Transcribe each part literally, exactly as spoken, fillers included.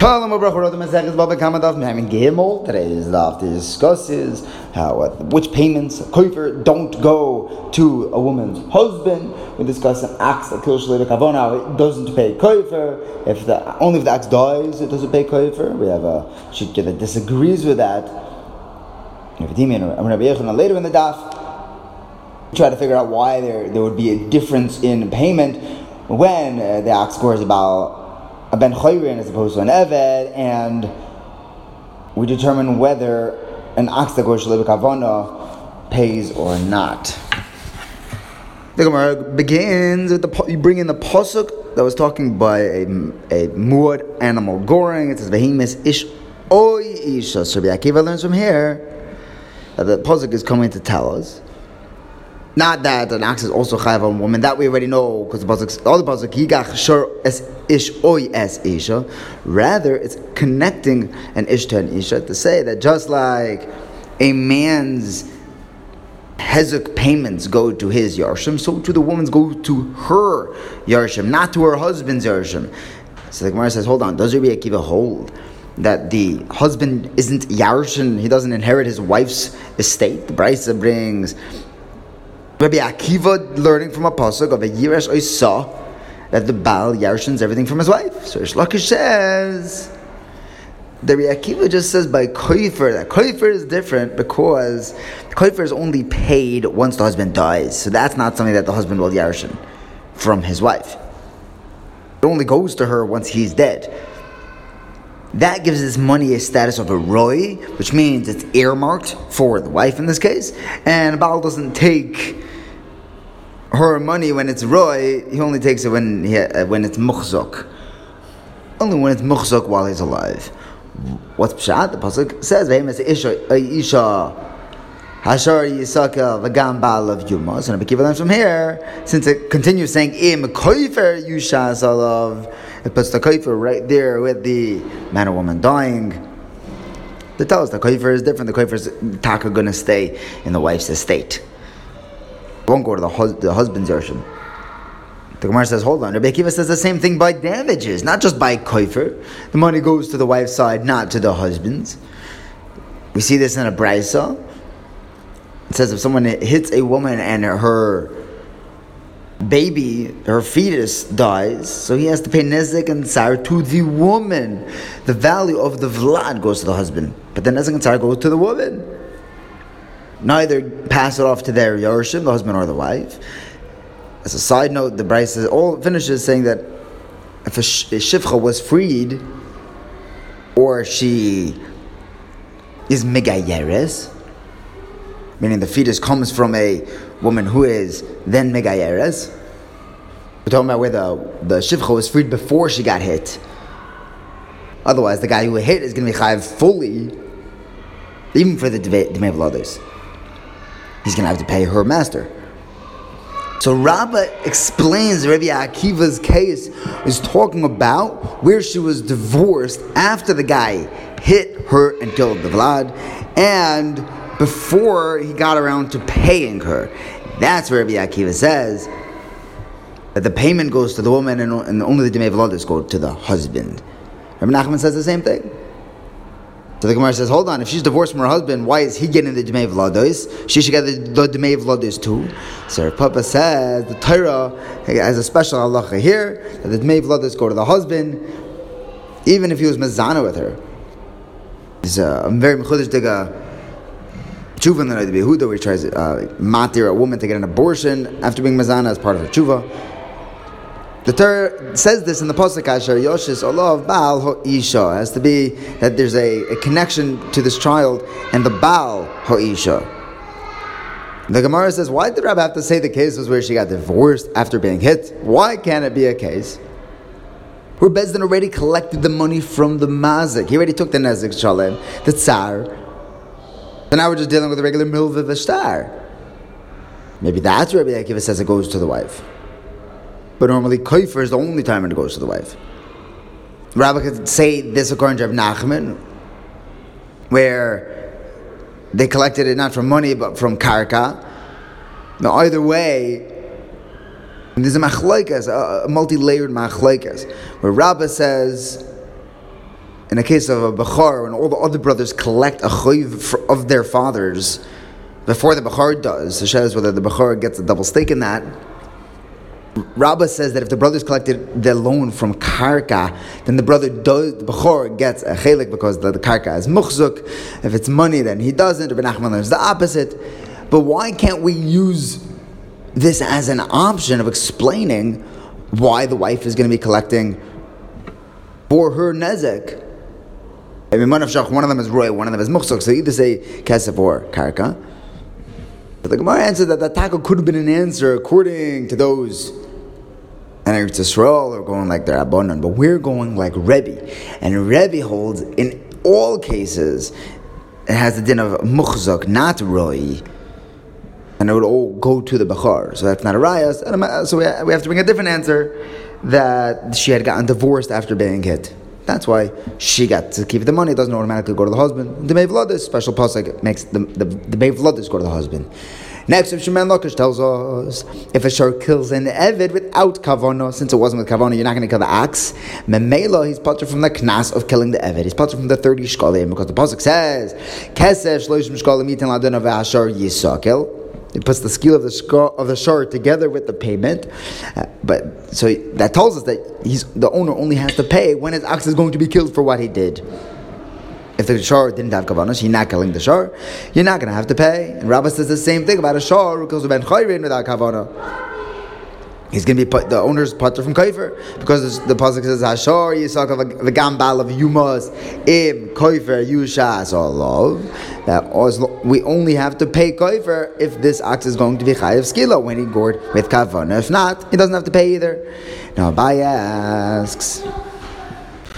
Kol Morachorot HaMasachis Bavel Kama Dav Mehemin Geimol. Today's daf discusses how uh, which payments kofer don't go to a woman's husband. We discuss an ox that kills shleita kavona, how it doesn't pay kofer. If the only if the ox dies, it doesn't pay kofer. We have a shitya that disagrees with that. Rav Dimi and Rabbi Yochanan later in the daf try to figure out why there there would be a difference in payment when uh, the ox scores about a ben chayrin as opposed to an eved, and we determine whether an ox that goes shleita kavona pays or not. The Gemara begins with the you bring in the pasuk that was talking by a a muad animal goring. It says vehimis ish oy isha. So Rabbi Akiva learns from here that the pasuk is coming to tell us not that an ox is also chayav on a woman. That we already know, because the pasuk, all the pasuk, yigach shor es ish oy es isha. Rather, it's connecting an ish to an isha to say that just like a man's hezek payments go to his yarshim, so too the woman's go to her yarshim, not to her husband's yarshim. So the Gemara says, hold on, does Rabbi Akiva hold that the husband isn't yarshin? He doesn't inherit his wife's estate. The Brisa brings Rabbi Akiva learning from a pasuk of a Yiresh Oisa that the Baal yarshins everything from his wife. So Reish Lakish says, the Rabbi Akiva just says by koifer, that koifer is different because koifer is only paid once the husband dies. So that's not something that the husband will yarshin from his wife. It only goes to her once he's dead. That gives this money a status of a roi, which means it's earmarked for the wife in this case. And a Baal doesn't take her money when it's roi, he only takes it when he, uh, when it's muchzok. Only when it's muchzok while he's alive. What's pshat? The pasuk says, "Ve'emes isha isha hashar yisaka v'gam baal of yuma." So Rabbi Akiva learns from here, since it continues saying "im koifer yusha salav," it puts the koifer right there with the man or woman dying. They tell us the koifer is different. The koifer is taka gonna stay in the wife's estate. Won't go to the, hus- the husband's yarshim. The Gemara says, hold on, Rabbi Akiva says the same thing by damages, not just by koifer. The money goes to the wife's side, not to the husband's. We see this in a brisa. It says if someone hits a woman and her baby, her fetus dies, so he has to pay nezek and tsar to the woman. The value of the vlad goes to the husband, but the nezek and tsar goes to the woman. Neither pass it off to their yarshim, the husband or the wife. As a side note, the Brisa all finishes saying that if a shivcha was freed, or she is megayeres, meaning the fetus comes from a woman who is then megayeres. We're talking about where the, the shivcha was freed before she got hit. Otherwise, the guy who hit is going to be chayav fully, even for the Dmei V'Lados. He's going to have to pay her master. So Rabba explains Rabbi Akiva's case is talking about where she was divorced after the guy hit her and killed the Vlad, and before he got around to paying her. That's where Rabbi Akiva says that the payment goes to the woman and, and only the Dmei V'Lados go to the husband. Rabbi Nachman says the same thing. So the Gemara says, hold on, if she's divorced from her husband, why is he getting the Dmei V'Lados? She should get the Dmei V'Lados too. So her Papa says, the Torah has a special halacha here, that the Dmei V'Lados go to the husband, even if he was mezana with her. It's a very mechudesh diga tshuva in the Rebbe Yehuda, where he tries to uh, matir a woman to get an abortion after being mezana as part of her tshuva. The Torah says this in the pasuk, "Asher Yoshis Olav Baal Ho'isha." It has to be that there's a, a connection to this child and the Baal Ho'isha. The Gemara says, why did Rabbah have to say the case was where she got divorced after being hit? Why can't it be a case where Bezdin already collected the money from the mazik? He already took the nezek shalem, the tsar. So now we're just dealing with a regular milveh v'shtar. Maybe that's where Rabbi Akiva says it goes to the wife. But normally, koifer is the only time it goes to the wife. Rabbi could say this according to Rav Nachman, where they collected it not from money, but from karka. Now, either way, there's a machlaikas, a multi-layered machlaikas, where Rabbi says in the case of a Bechor, when all the other brothers collect a choiv of their fathers before the Bechor does, Hashem says whether the Bechor gets a double stake in that. Rabba says that if the brothers collected their loan from Karka, then the brother does, the Bechor gets a chelik because the, the Karka is muchzuk. If it's money, then he doesn't. Rabbi Nachman learns the opposite. But why can't we use this as an option of explaining why the wife is going to be collecting for her nezek? I mean, one of them is roy, one of them is muchzuk. So either say kesef or Karka. But the Gemara answered that that tackle could have been an answer according to those and Eretz Yisrael are going like their Rabbanan, but we're going like Rebbe. And Rebbe holds in all cases it has the din of muchzuk, not roi, and it would all go to the Bechor. So that's not a raya. So we have to bring a different answer that she had gotten divorced after being hit. That's why she got to keep the money. It doesn't automatically go to the husband. The Mevladis, special pasuk makes the the, the Mevladis go to the husband. Next, if Shemel Lokesh tells us, if a shor kills an Eved without kavana, since it wasn't with kavana, you're not going to kill the ox. Memela, he's potter from the knas of killing the Eved. He's potter from the thirty shkalim, because the pasuk says, Keseh shloshim shkalim yitin ladona v'ashor yisakel. It puts the skill of the shor, of the shor together with the payment, uh, but so that tells us that he's the owner only has to pay when his ox is going to be killed for what he did. If the shor didn't have kavanos, you're not killing the shor, you're not going to have to pay. And Rabbah says the same thing about a shor who kills a ben chayrin without kavanah. He's going to be put, the owner's potter from kaifer, because the pasuk says hashor yisakal v'gambal of yumas im kaifer yushas olav. That we only have to pay kaifer if this ox is going to be chayav skila when he gored with kavana. If not, he doesn't have to pay either. Now Abaye asks,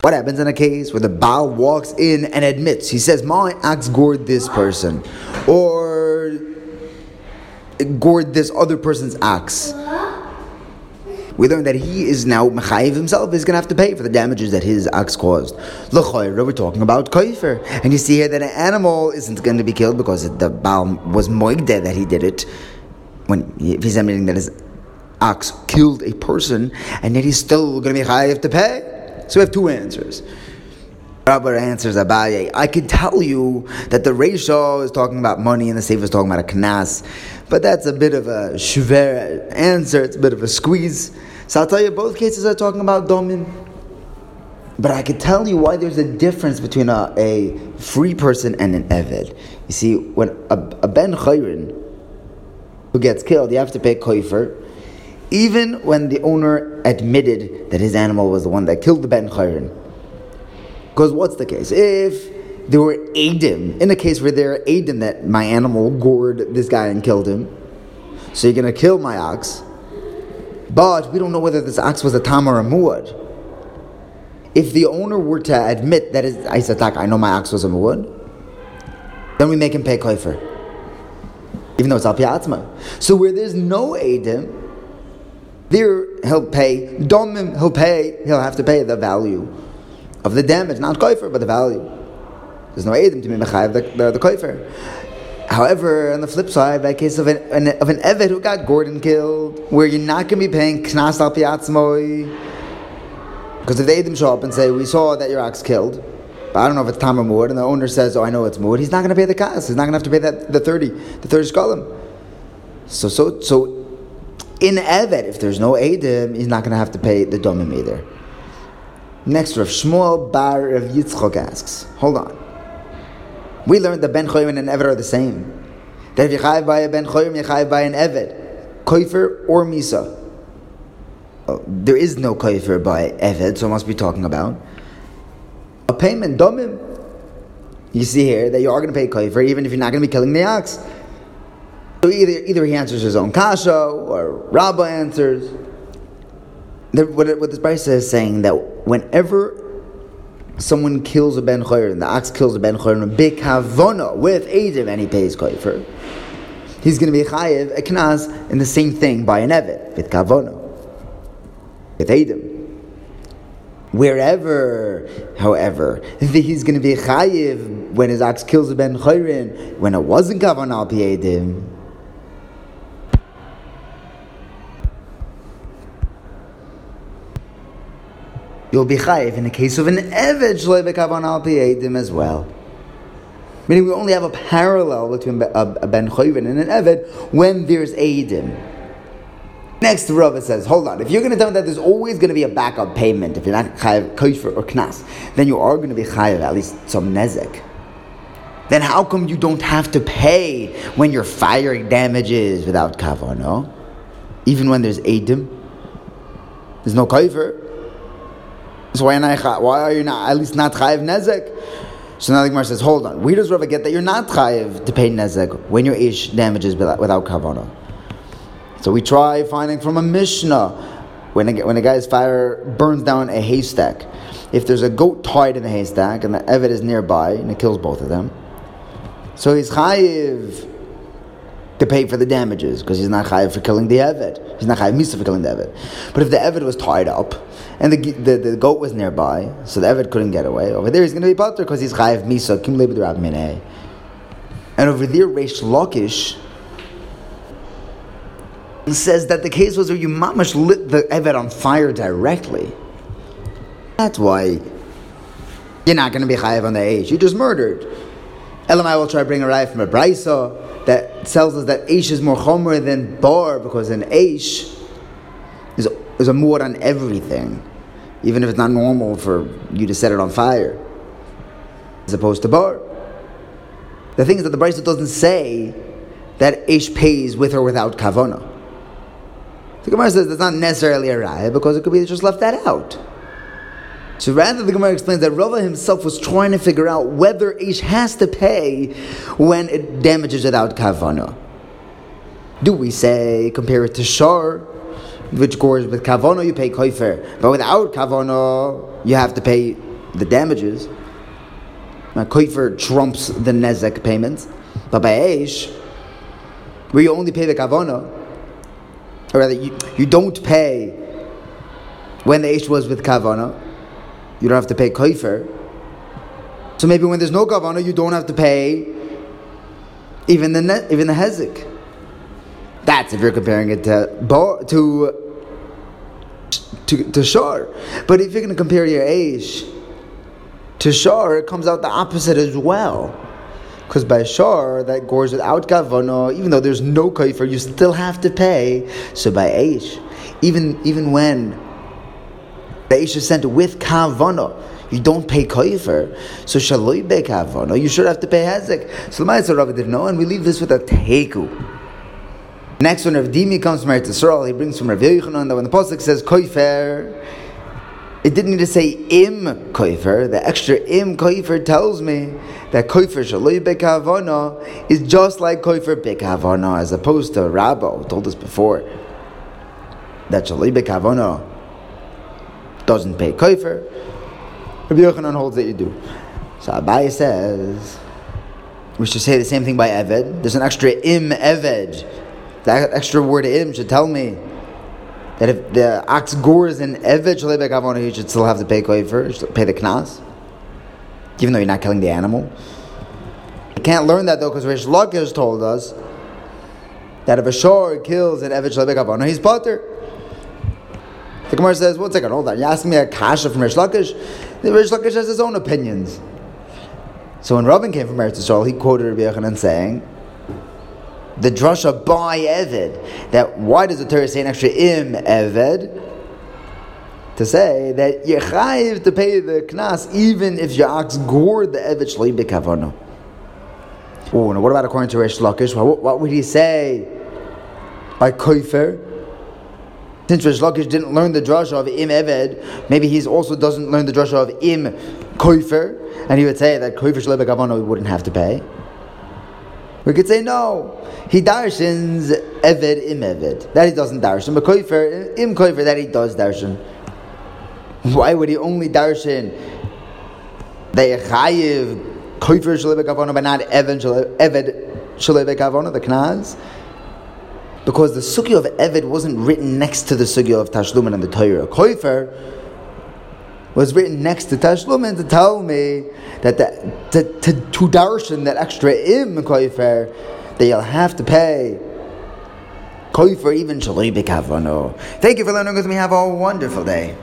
what happens in a case where the Baal walks in and admits, he says my ox gored this person, or gored this other person's ox? We learn that he is now mechayiv himself. He's going to have to pay for the damages that his ox caused. L'chayra, we're talking about koifer, and you see here that an animal isn't going to be killed because the Baal was moigdeh that he did it. When if he's admitting that his ox killed a person, and yet he's still going to be chayiv to pay. So we have two answers. Rabba answers Abaye, I can tell you that the Reisha is talking about money and the Sefer is talking about a knas, but that's a bit of a shver answer, it's a bit of a squeeze. So I'll tell you, both cases are talking about domin. But I can tell you why there's a difference between a, a free person and an eved. You see, when a, a ben chayrin who gets killed, you have to pay koifer, even when the owner admitted that his animal was the one that killed the ben chayrin. Because what's the case? If there were Eidim, in a case where there are Eidim that my animal gored this guy and killed him, so you're going to kill my ox, but we don't know whether this ox was a tam or a muad. If the owner were to admit that is, I said, I know my ox was a muad, then we make him pay koifer, even though it's al pi atzma. So where there's no Eidim, there he'll pay domim, he'll pay, he'll have to pay the value of the damage, not koifer, but the value. There's no edim to be mechayev the, the, the koifer. However, on the flip side, by case of an, an of an eved who got Gordon killed, where you're not going to be paying knas al pi atzmoi, because if the edim show up and say, we saw that your ox killed, but I don't know if it's tam or muad, and the owner says, oh, I know it's muad, he's not going to pay the kas. He's not going to have to pay that the thirty, the thirty shkalim. So so so, in eved, if there's no edim, he's not going to have to pay the domim either. Next, Rav Shmuel bar Rav Yitzchok asks, hold on. We learned that Ben Choyim and Eved are the same. That if you chayiv by a Ben Choyim, you chayiv by an Eved, koifer or misa. Oh, there is no koifer by Eved, so it must be talking about a payment, domim. You see here that you are going to pay koifer even if you're not going to be killing the ox. So either, either he answers his own kasha or Rabba answers. What, what this Bryce is saying, that whenever someone kills a ben chorin, the ox kills a ben chorin, b'kavona, with edim, and he pays koifer, he's going to be chayiv, a knas, in the same thing by an eved, with kavona, with edim. Wherever, however, he's going to be chayiv when his ox kills a ben chorin, when it wasn't kavona al pi edim, you'll be chayiv in the case of an eved shloi bekavan al pi'edim as well. Meaning we only have a parallel between a ben chayvin and an eved when there's eidim. Next, Rava says, hold on, if you're going to tell me that there's always going to be a backup payment, if you're not chayiv kosher or knas, then you are going to be chayiv at least some nezek. Then how come you don't have to pay when you're firing damages without kavano? No? Even when there's eidim, there's no kaifer. So why, not, why are you not at least not chayiv nezek? So now the Gemara says, hold on, where does Rava get that you're not chayiv to pay nezek when your ish damages without kavano? So we try finding from a mishnah. When a, when a guy's fire burns down a haystack, if there's a goat tied in the haystack and the eved is nearby and it kills both of them, so he's chayiv to pay for the damages because he's not chayiv for killing the eved. He's not chayiv misa for killing the eved. But if the eved was tied up and the the, the goat was nearby, so the eved couldn't get away, over there he's going to be patur because he's chayiv misa kim leib d'rab minei. And over there, Reish Lakish says that the case was where you mamash lit the eved on fire directly. That's why you're not going to be chayiv on the eish. You just murdered. Elamai will try to bring a raya from a brisa that tells us that eish is more chomer than bar, because an eish is a, is a muad on everything, even if it's not normal for you to set it on fire, as opposed to bar. The thing is that the brisa doesn't say that eish pays with or without kavona. The Gemara says that's not necessarily a raya because it could be just left that out. So rather, the Gemara explains that Rava himself was trying to figure out whether Eish has to pay when it damages without kavana. Do we say, compare it to shar, which goes with kavana you pay koifer, but without kavana you have to pay the damages. Now, koifer trumps the nezek payments, but by Eish, where you only pay the kavana, or rather you, you don't pay when the Eish was with kavana, you don't have to pay koifer. So maybe when there's no kavana, you don't have to pay even the ne- even the hezek. That's if you're comparing it to bo- to, to to shar. But if you're going to compare your eish to shar, it comes out the opposite as well. Because by shar, that goes without kavana, even though there's no koifer, you still have to pay. So by eish, even even when the eish is sent with kavana, you don't pay koifer, so shaloi be kavana, you should have to pay hezek. So the Ma'aser Rabbi didn't know, and we leave this with a teiku. Next one, Rav Dimi comes from Eretz Yisrael. He brings from Rav Yochanan that when the pasuk says koifer, it didn't need to say im koifer. The extra im koifer tells me that koifer shaloi be kavana is just like koifer be kavana, as opposed to Rabba, who told us before that shaloi be kavana doesn't pay koifer. Rabbi Yochanan holds that you do. So Abaye says we should say the same thing by eved. There's an extra im eved. That extra word im should tell me that if the ox gores an eved shalei bekavona, you should still have to pay koifer, you should pay the knas, even though you're not killing the animal. You can't learn that though, because Reish Lakish told us that if a shor kills an eved shalei bekavona, he's potter. The Gemara says, "One second, hold on. You asked me a kasha from Reish Lakish. The Reish Lakish has his own opinions." So when Rabban came from Eretz Yisrael, he quoted Rabbi Yochanan saying, "The drasha by eved. That why does the Torah say an extra im eved to say that you're chayiv to pay the knas even if your ox gored the eved shloi b'kavana?" Oh, now what about according to Reish Lakish? What, what would he say by koifer? Since Reish Lakish didn't learn the drasha of im eved, maybe he also doesn't learn the drasha of im koifer, and he would say that koifer shalei bekavana we wouldn't have to pay. We could say no, he darshins eved im eved, that he doesn't darshin, but koifer im koifer that he does darshin. Why would he only darshin the chayiv koifer shalei bekavana but not eved shalei bekavana the knaz? Because the sugya of eved wasn't written next to the sugya of tashlumin and the Torah. Koifer was written next to tashlumin to tell me that the, to, to, to darshan that extra im koifer that you'll have to pay koifer even shalei b'kavano. Thank you for learning with me. Have a wonderful day.